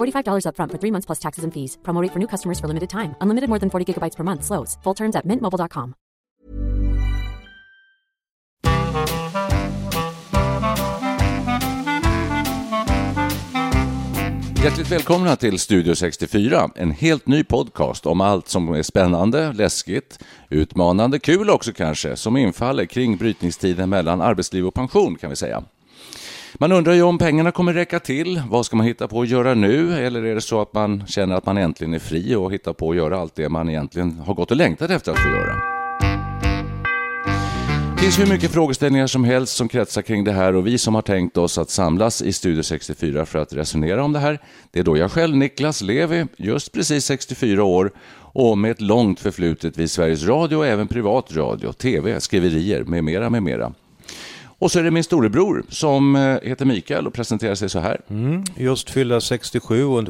$45 up front for 3 months plus taxes and fees. Promo rate for new customers for limited time. Unlimited more than 40 gigabytes per month slows. Full terms at mintmobile.com. Hjärtligt välkomna till Studio 64, en helt ny podcast om allt som är spännande, läskigt, utmanande, kul också kanske, som infaller kring brytningstiden mellan arbetsliv och pension kan vi säga. Man undrar ju om pengarna kommer räcka till, vad ska man hitta på att göra nu, eller är det så att man känner att man äntligen är fri och hittar på att göra allt det man egentligen har gått och längtat efter att få göra? Det finns hur mycket frågeställningar som helst som kretsar kring det här, och vi som har tänkt oss att samlas i Studio 64 för att resonera om det här, det är då jag själv, Niklas Levy, just precis 64 år och med ett långt förflutet vid Sveriges Radio och även privat radio, tv, skriverier med mera. Och så är det min storebror som heter Mikael och presenterar sig så här. Just fyllda 67 och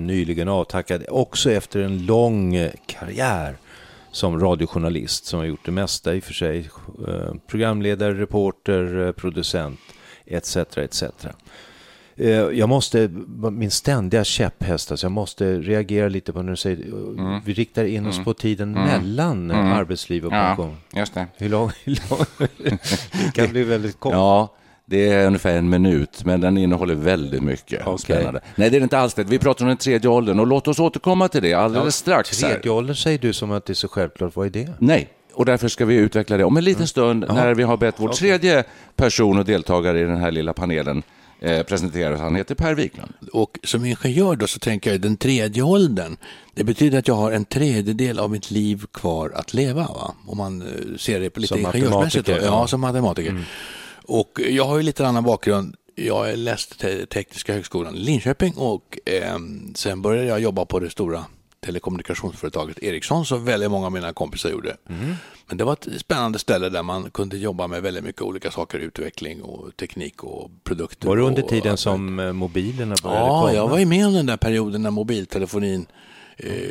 nyligen avtackad också efter en lång karriär som radiojournalist, som har gjort det mesta i och för sig, programledare, reporter, producent etc. Jag måste, min ständiga käpphäst, alltså jag måste reagera lite på när du säger vi riktar in oss på tiden mellan arbetsliv och pension. Ja, just det. Hur lång? Det kan bli väldigt kort. Ja. Det är ungefär en minut, men den innehåller väldigt mycket. Okay. Nej, det är inte alls det. Vi pratar om den tredje åldern och låt oss återkomma till det alldeles strax. Tredje åldern säger du som att det är så självklart. Vad är det? Nej, och därför ska vi utveckla det om en liten stund när vi har bett vår tredje person och deltagare i den här lilla panelen presenteras. Han heter Per Wiklund. Och som ingenjör då så tänker jag den tredje åldern. Det betyder att jag har en tredjedel av mitt liv kvar att leva, va? Om man ser det på lite ingenjörsmässigt. Ja, som matematiker. Mm. Och jag har ju lite annan bakgrund. Jag läste Tekniska högskolan i Linköping och sen började jag jobba på det stora telekommunikationsföretaget Ericsson som väldigt många av mina kompisar gjorde. Mm. Men det var ett spännande ställe där man kunde jobba med väldigt mycket olika saker, utveckling och teknik och produkter. Var det under tiden som mobilerna började komma? Ja, jag var ju med om den där perioden när mobiltelefonin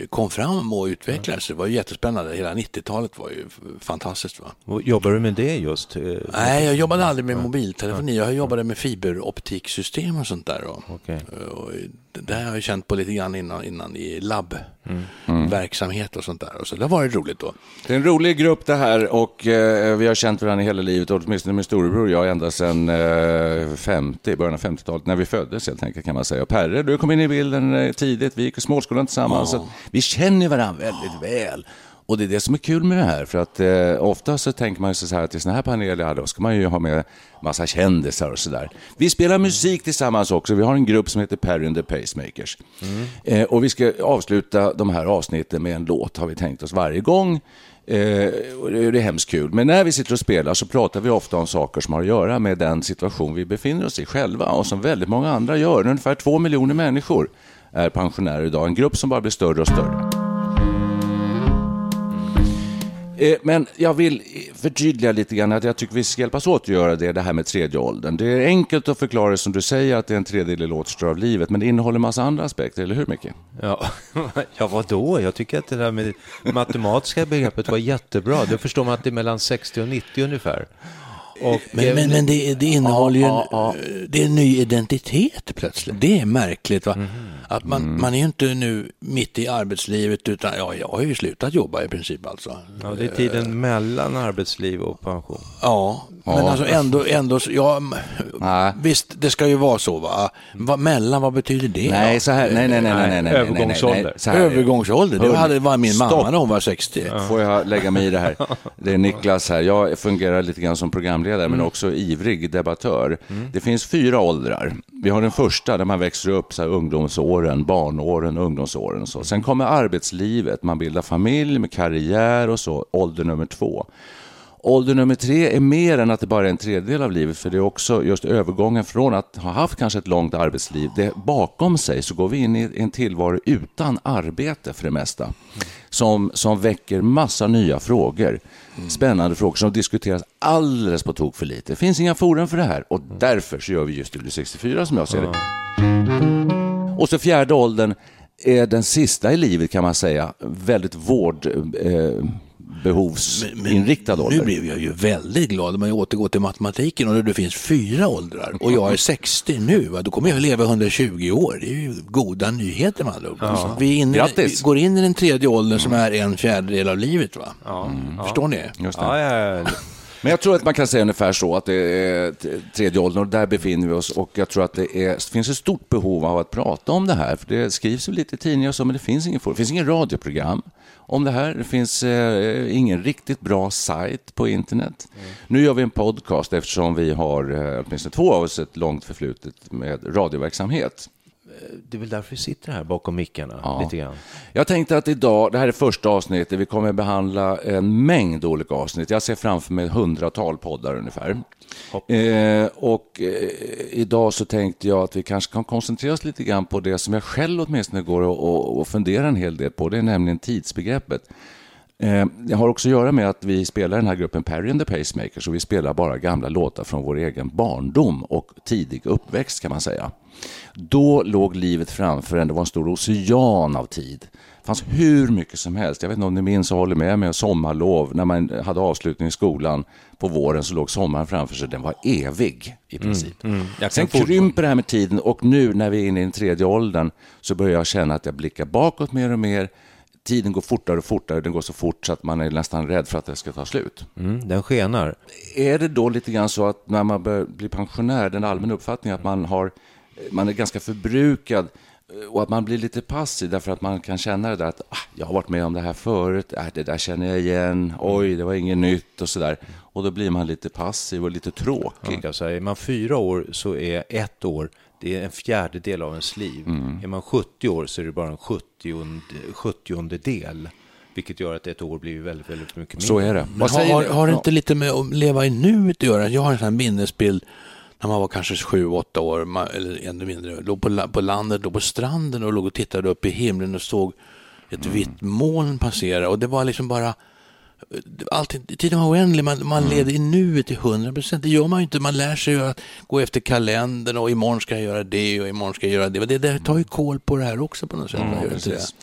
kom fram och utvecklades. Det var ju jättespännande. Hela 90-talet var ju fantastiskt, va? Jobbar du med det just? Nej, jag jobbade aldrig med mobiltelefoni. Jag jobbade med fiberoptiksystem och sånt där. Okay. Och det har jag känt på lite grann innan i labbverksamhet och sånt där. Och så det var ju roligt då. Det är en rolig grupp det här och vi har känt varandra hela livet, och åtminstone min storebror och jag ända sedan början av 50-talet när vi föddes helt enkelt kan man säga. Och Perre, du kom in i bilden tidigt. Vi gick i småskolan tillsammans. Så vi känner varandra väldigt väl. Och det är det som är kul med det här, för att ofta så tänker man ju så här att i såna här paneler då ska man ju ha med massa kändisar och sådär. Vi spelar musik tillsammans också. Vi har en grupp som heter Perry and the Pacemakers. Och vi ska avsluta de här avsnitten med en låt, har vi tänkt oss varje gång. Det är hemskt kul. Men när vi sitter och spelar så pratar vi ofta om saker som har att göra med den situation vi befinner oss i själva och som väldigt många andra gör. Ungefär 2 miljoner människor är pensionärer idag. En grupp som bara blir större och större. Men jag vill förtydliga lite grann att jag tycker vi ska hjälpas åt att göra det här med tredje åldern. Det är enkelt att förklara som du säger att det är en tredjedel återstår av livet, men det innehåller en massa andra aspekter, eller hur mycket? Ja, vadå? Jag tycker att det där med matematiska begreppet var jättebra. Då förstår man att det är mellan 60 och 90 ungefär. Och men det innehåller ju det är en ny identitet plötsligt. Det är märkligt, va? Att man är ju inte nu mitt i arbetslivet, utan jag har ju slutat jobba i princip alltså. Ja, det är tiden mellan arbetsliv och pension. Ja, Men alltså ändå ja, visst, det ska ju vara så, va? Mellan, vad betyder det? Nej, så här, nej. Övergångsålder. Övergångsålder, det hade var min mamma när hon var 60. Ja. Får jag lägga mig i det här? Det är Niklas här. Jag fungerar lite grann som programledare, men också ivrig debattör. Mm. Det finns 4 åldrar. Vi har den första där man växer upp, så här, ungdomsåren, barnåren, ungdomsåren. Så. Sen kommer arbetslivet, man bildar familj med karriär och så, ålder nummer 2. Ålder nummer 3 är mer än att det bara är en tredjedel av livet, för det är också just övergången från att ha haft kanske ett långt arbetsliv. Det bakom sig så går vi in i en tillvaro utan arbete för det mesta, som väcker massa nya frågor. Spännande frågor som diskuteras alldeles på tok för lite. Det finns inga forum för det här, och därför så gör vi just Studio 64 som jag ser det. Och så fjärde åldern är den sista i livet, kan man säga. Väldigt behovsinriktad ålder. Nu blev jag ju väldigt glad om jag återgår till matematiken, och det finns 4 åldrar och jag är 60 nu, då kommer jag leva 120 år. Det är ju goda nyheter, man. Ja. Vi går in i den tredje åldern som är en fjärdedel av livet, va? Ja. Mm. Förstår ni? Just det. Ja. Men jag tror att man kan säga ungefär så, att det är tredje åldern och där befinner vi oss, och jag tror att det finns ett stort behov av att prata om det här, för det skrivs ju lite i tidningar och så, men det finns ingen radioprogram om det här, det finns ingen riktigt bra sajt på internet. Nu gör vi en podcast eftersom vi har åtminstone 2 av oss ett långt förflutet med radioverksamhet. Det är väl därför vi sitter här bakom mickarna lite grann. Jag tänkte att idag, det här är första avsnittet, vi kommer behandla en mängd olika avsnitt. Jag ser framför mig 100-tal poddar ungefär. Idag så tänkte jag att vi kanske kan koncentrera oss lite grann på det som jag själv åtminstone går och funderar en hel del på. Det är nämligen tidsbegreppet. Det har också att göra med att vi spelar den här gruppen Perry and the Pacemakers, och vi spelar bara gamla låtar från vår egen barndom och tidig uppväxt, kan man säga. Då låg livet framför en, det var en stor ocean av tid. Det fanns hur mycket som helst. Jag vet inte om ni minns och håller med sommarlov. När man hade avslutning i skolan på våren så låg sommaren framför sig. Den var evig i princip. Sen krymper det här med tiden, och nu när vi är inne i den tredje åldern så börjar jag känna att jag blickar bakåt mer och mer. Tiden går fortare och fortare. Den går så fort så att man är nästan rädd för att det ska ta slut. Den skenar. Är det då lite grann så att när man blir pensionär, den allmänna uppfattningen att man är ganska förbrukad, och att man blir lite passiv därför att man kan känna det där att jag har varit med om det här förut, det där känner jag igen, oj det var inget nytt och sådär. Och då blir man lite passiv och lite tråkig. Ja. Är man 4 år så är 1 år, det är en fjärdedel av ens liv. Är man 70 år så är det bara en 70:e del. Vilket gör att ett år blir väldigt, väldigt mycket mindre. Så är det. Men har det inte lite med att leva i nuet att göra? Jag har en sån här minnesbild. När man var kanske 7-8 år, eller ännu mindre, låg på landet, låg på stranden och låg och tittade upp i himlen och såg ett vitt moln passera. Och det var liksom bara, alltid, tiden var oändlig, man leder i nuet till 100%. Det gör man ju inte, man lär sig att gå efter kalendern och imorgon ska jag göra det och imorgon ska jag göra det. Men det tar ju koll på det här också på något sätt.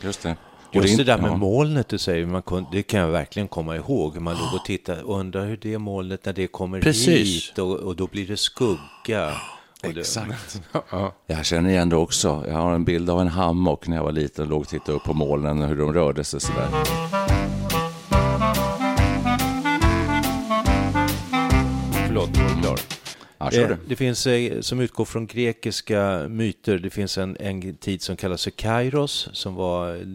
Just det. Just det där med molnet du säger, det kan jag verkligen komma ihåg. Man låg och tittade och undrar hur det molnet när det kommer hit och då blir det skugga. Exakt. Jag känner igen det också. Jag har en bild av en hammock när jag var liten och låg och tittade upp på molnen och hur de rörde sig sådär. Förlåt, du var klar. Det finns, som utgår från grekiska myter, det finns en tid som kallas för kairos som var,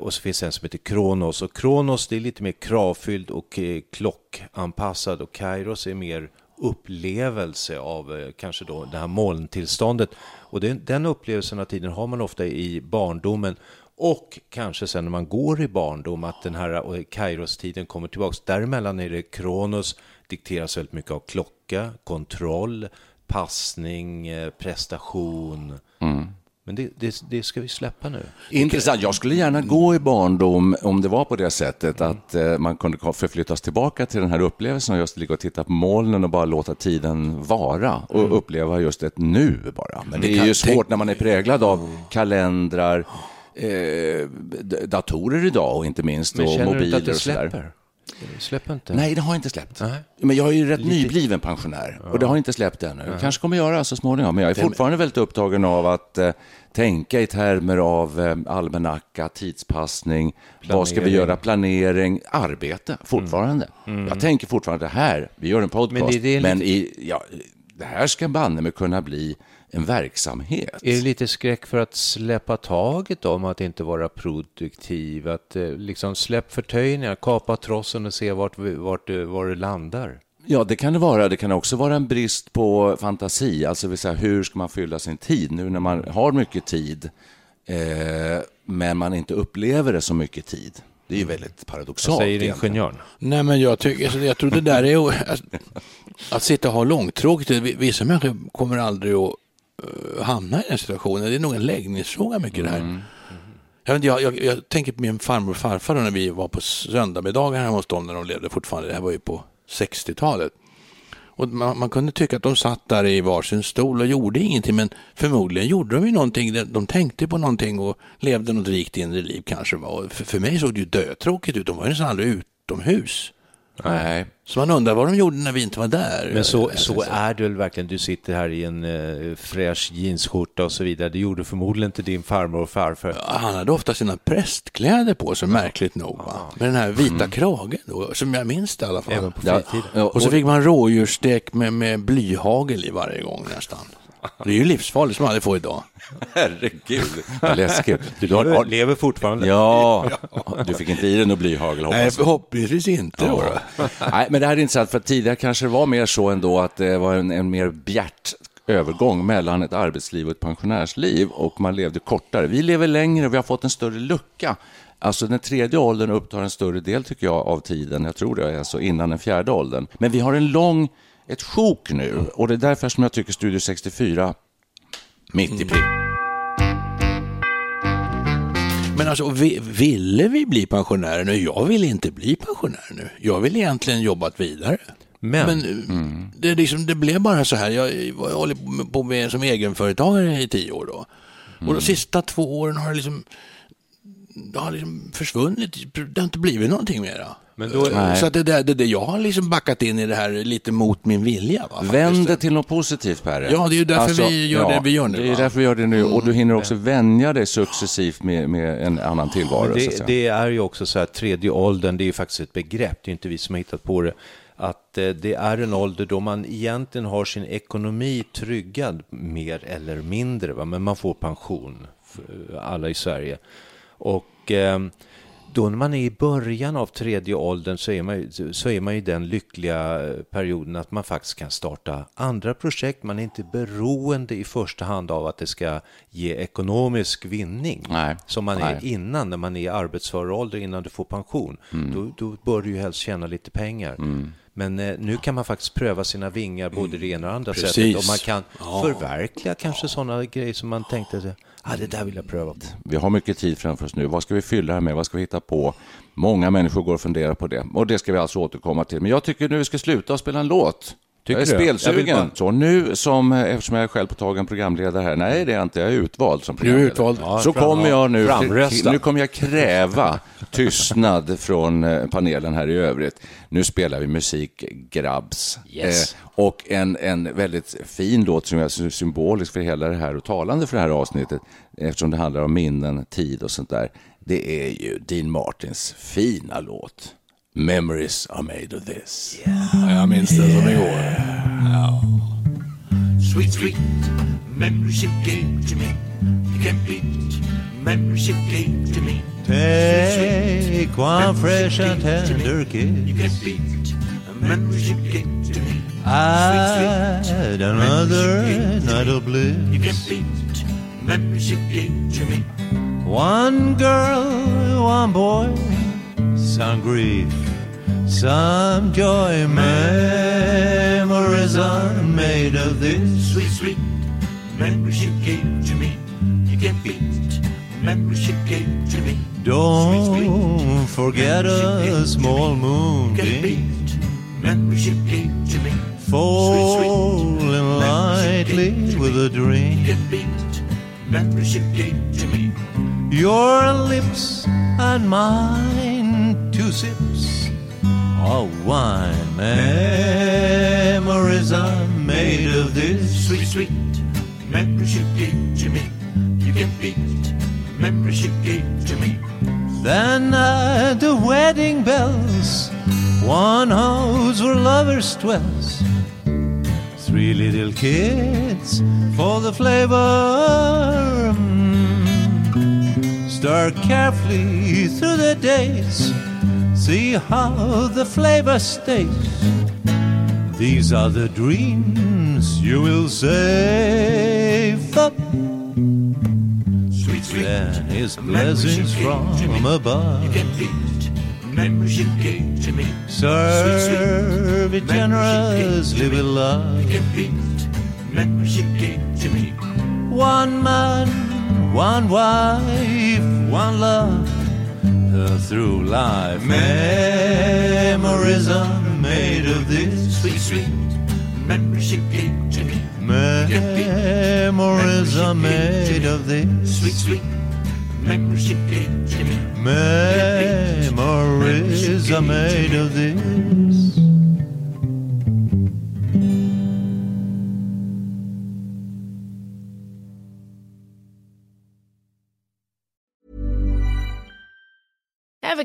och så finns det en som heter kronos, och kronos det är lite mer kravfylld och klockanpassad, och kairos är mer upplevelse av kanske då det här molntillståndet, och den upplevelsen av tiden har man ofta i barndomen. Och kanske sen när man går i barndom att den här kairostiden kommer tillbaka. Däremellan är det kronos, dikteras väldigt mycket av klocka, kontroll, passning, prestation. Men det ska vi släppa nu. Intressant, jag skulle gärna gå i barndom om det var på det sättet att man kunde förflyttas tillbaka till den här upplevelsen och just ligga och titta på molnen och bara låta tiden vara och uppleva just ett nu bara. Men det är ju svårt när man är präglad av kalendrar, datorer idag och inte minst och mobiler och sådär. Släpper inte? Nej, det har inte släppt. Nej. Men jag är ju rätt nybliven pensionär. Ja. Och det har inte släppt ännu. Jag kanske kommer göra så småningom. Men jag är fortfarande väldigt upptagen av att tänka i termer av almanacka, tidspassning. Planering. Vad ska vi göra? Planering. Arbete, fortfarande. Mm. Mm. Jag tänker fortfarande det här. Vi gör en podcast. Men, det här ska banne med kunna bli en verksamhet. Är det lite skräck för att släppa taget om att inte vara produktiv? Att liksom släpp förtöjningar, kapa trossen och se vart du landar? Ja, det kan det vara. Det kan också vara en brist på fantasi. Alltså vill säga, hur ska man fylla sin tid nu när man har mycket tid men man inte upplever det så mycket tid? Det är ju väldigt paradoxalt. Vad säger ingenjören? Nej, men jag tror det där är att sitta och ha långtråkigt. Vissa människor kommer aldrig att hamna i den situationen. Det är nog en läggningsfråga mycket det här. Jag tänker på min farmor och farfar när vi var på söndagsmiddagar här hos dem när de levde fortfarande. Det här var ju på 60-talet. Och man kunde tycka att de satt där i varsin stol och gjorde ingenting, men förmodligen gjorde de ju någonting. De tänkte på någonting och levde något rikt inre liv kanske. Och för mig såg det ju dötråkigt ut. De var ju nästan aldrig utomhus. Nej. Så man undrar vad de gjorde när vi inte var där. Men så är det väl verkligen. Du sitter här i en fräsch jeansskjorta och så vidare. Det gjorde förmodligen inte din farmor och farfar. Ja, han hade ofta sina prästkläder på sig, märkligt nog. Va? Med den här vita kragen då, som jag minns det i alla fall. Även på fritiden. Ja. Och så fick man rådjursstek med blyhagel i varje gång nästan. Det är ju livsfarligt som man aldrig får idag. Herregud. Läskigt. Du lever fortfarande. Ja, du fick inte i den och blyhagel. Nej, förhoppningsvis inte. Ja. Nej, men det här är intressant, för tidigare kanske det var mer så ändå att det var en mer bjärt övergång mellan ett arbetsliv och ett pensionärsliv, och man levde kortare. Vi lever längre och vi har fått en större lucka. Alltså den tredje åldern upptar en större del, tycker jag, av tiden. Jag tror det är så innan den fjärde åldern. Men vi har ett sjok nu, och det är därför som jag tycker Studio 64 mitt i prick. Men alltså, ville vi bli pensionärer nu? Jag vill inte bli pensionär nu. Jag vill egentligen jobbat vidare. Men det blev bara så här. Jag håller på med som egenföretagare i 10 år då. Och de sista 2 åren har det har försvunnit. Det har inte blivit någonting mer. Men då, så att det jag har liksom backat in i det här lite mot min vilja. Vänd det till något positivt, Per. Ja, det är ju därför vi gör det vi gör nu. Det är därför vi gör det nu. Och du hinner också vänja dig successivt med en annan tillvaro. Det är ju också så här, tredje åldern, det är ju faktiskt ett begrepp. Det är inte vi som har hittat på det. Att det är en ålder då man egentligen har sin ekonomi tryggad mer eller mindre. Va? Men man får pension, alla i Sverige. Och då när man är i början av tredje åldern så är man ju i den lyckliga perioden att man faktiskt kan starta andra projekt. Man är inte beroende i första hand av att det ska ge ekonomisk vinning. Nej. Som man är innan, när man är i arbetsför ålder, innan du får pension. Då bör du ju helst tjäna lite pengar. Men nu kan man faktiskt pröva sina vingar både det ena och andra sättet. Och man kan förverkliga kanske sådana grejer som man tänkte sig. Det där vill jag pröva. Vi har mycket tid framför oss nu. Vad ska vi fylla här med? Vad ska vi hitta på? Många människor går och funderar på det. Och det ska vi alltså återkomma till. Men jag tycker nu vi ska sluta spela en låt. Tycker jag är spelsugen. Så nu, eftersom jag är själv på tagen programledare här. Nej, det är inte. Jag är utvald som programledare. Du är utvald. Ja, så kommer jag nu. Nu kommer jag kräva tystnad från panelen här i övrigt. Nu spelar vi musik, grabbs. Yes. Och en väldigt fin låt som är symbolisk för hela det här och talande för det här avsnittet. Eftersom det handlar om minnen, tid och sånt där. Det är ju Dean Martins fina låt. Memories are made of this. Yeah. Jag minns det som igår. Yeah. Sweet, sweet memories you gave to me. You can't beat memories you gave to me. Take one fresh and tender kiss. You can't beat memories you gave to me. Add another night of bliss. You can't beat memories you gave to me. One girl, one boy. Some grief, some joy, memories are made of this. Sweet, sweet memories you gave to me. You can't beat memories you gave to me. Don't sweet, sweet forget a small moon. You can't beat memories you gave to me. Falling sweet, sweet lightly with a dream. You can't beat memories you gave to me. Your lips and mine. Two sips our wine. Memories are made of this sweet, sweet memories you gave to me. You can beat memories you gave to me. Then at the wedding bells, one house where lovers dwells, 3 little kids for the flavor. Stir carefully through the days, see how the flavor stays. These are the dreams you will save up. Sweet, sweet, then his blessings from above. You can beat memories you gave to me. Serve sweet, sweet, it generously with love. You can beat memories you gave to me. One man, one wife, one love through life. Memories are made of this sweet, sweet memories you gave to me. Memories are made of this sweet, sweet memories you gave to me. Memories are made of this. Ever